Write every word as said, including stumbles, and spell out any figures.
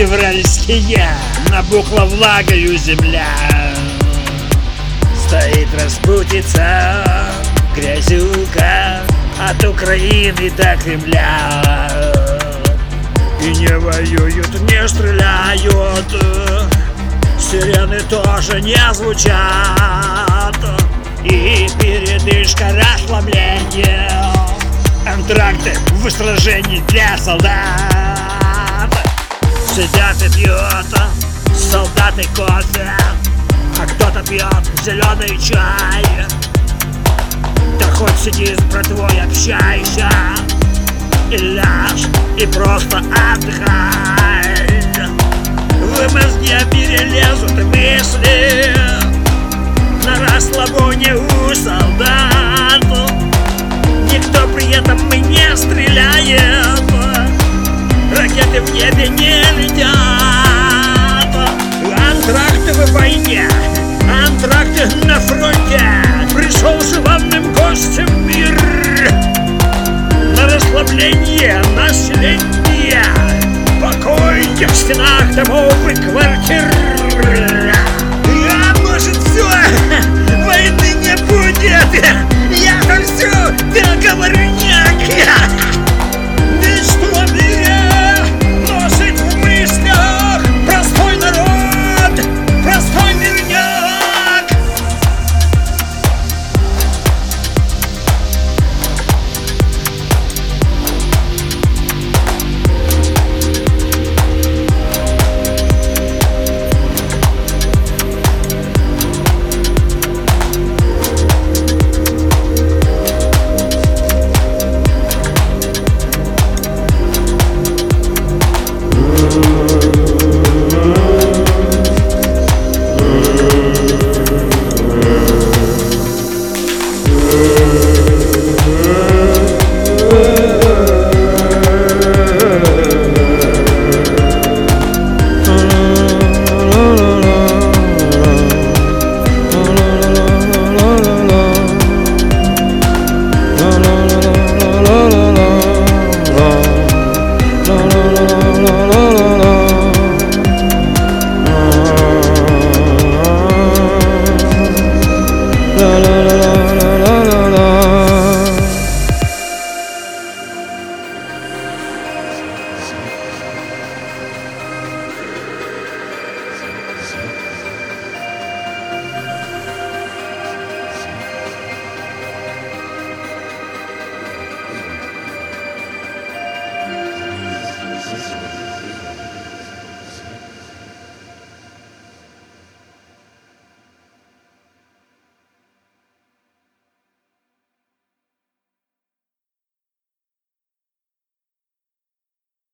февральские, набухла влагою земля. Стоит распутица, грязюка, от Украины до Кремля. И не воюют, не стреляют, сирены тоже не звучат. И передышка, расслабление, антракты в сражении для солдат. Сидят и пьют солдаты кофе, а кто-то пьет зеленый чай. Да хоть сиди с братвой, общайся, и ляжь, и просто отдыхай. В мозги перелезут мысли, на расслабоне у солдат. Никто при этом не стреляет, ракеты в небе не летят. Антракты в войне, антракты на фронте. Пришел желанным гостем мир на расслабление населения. Покой в стенах домов и квартир.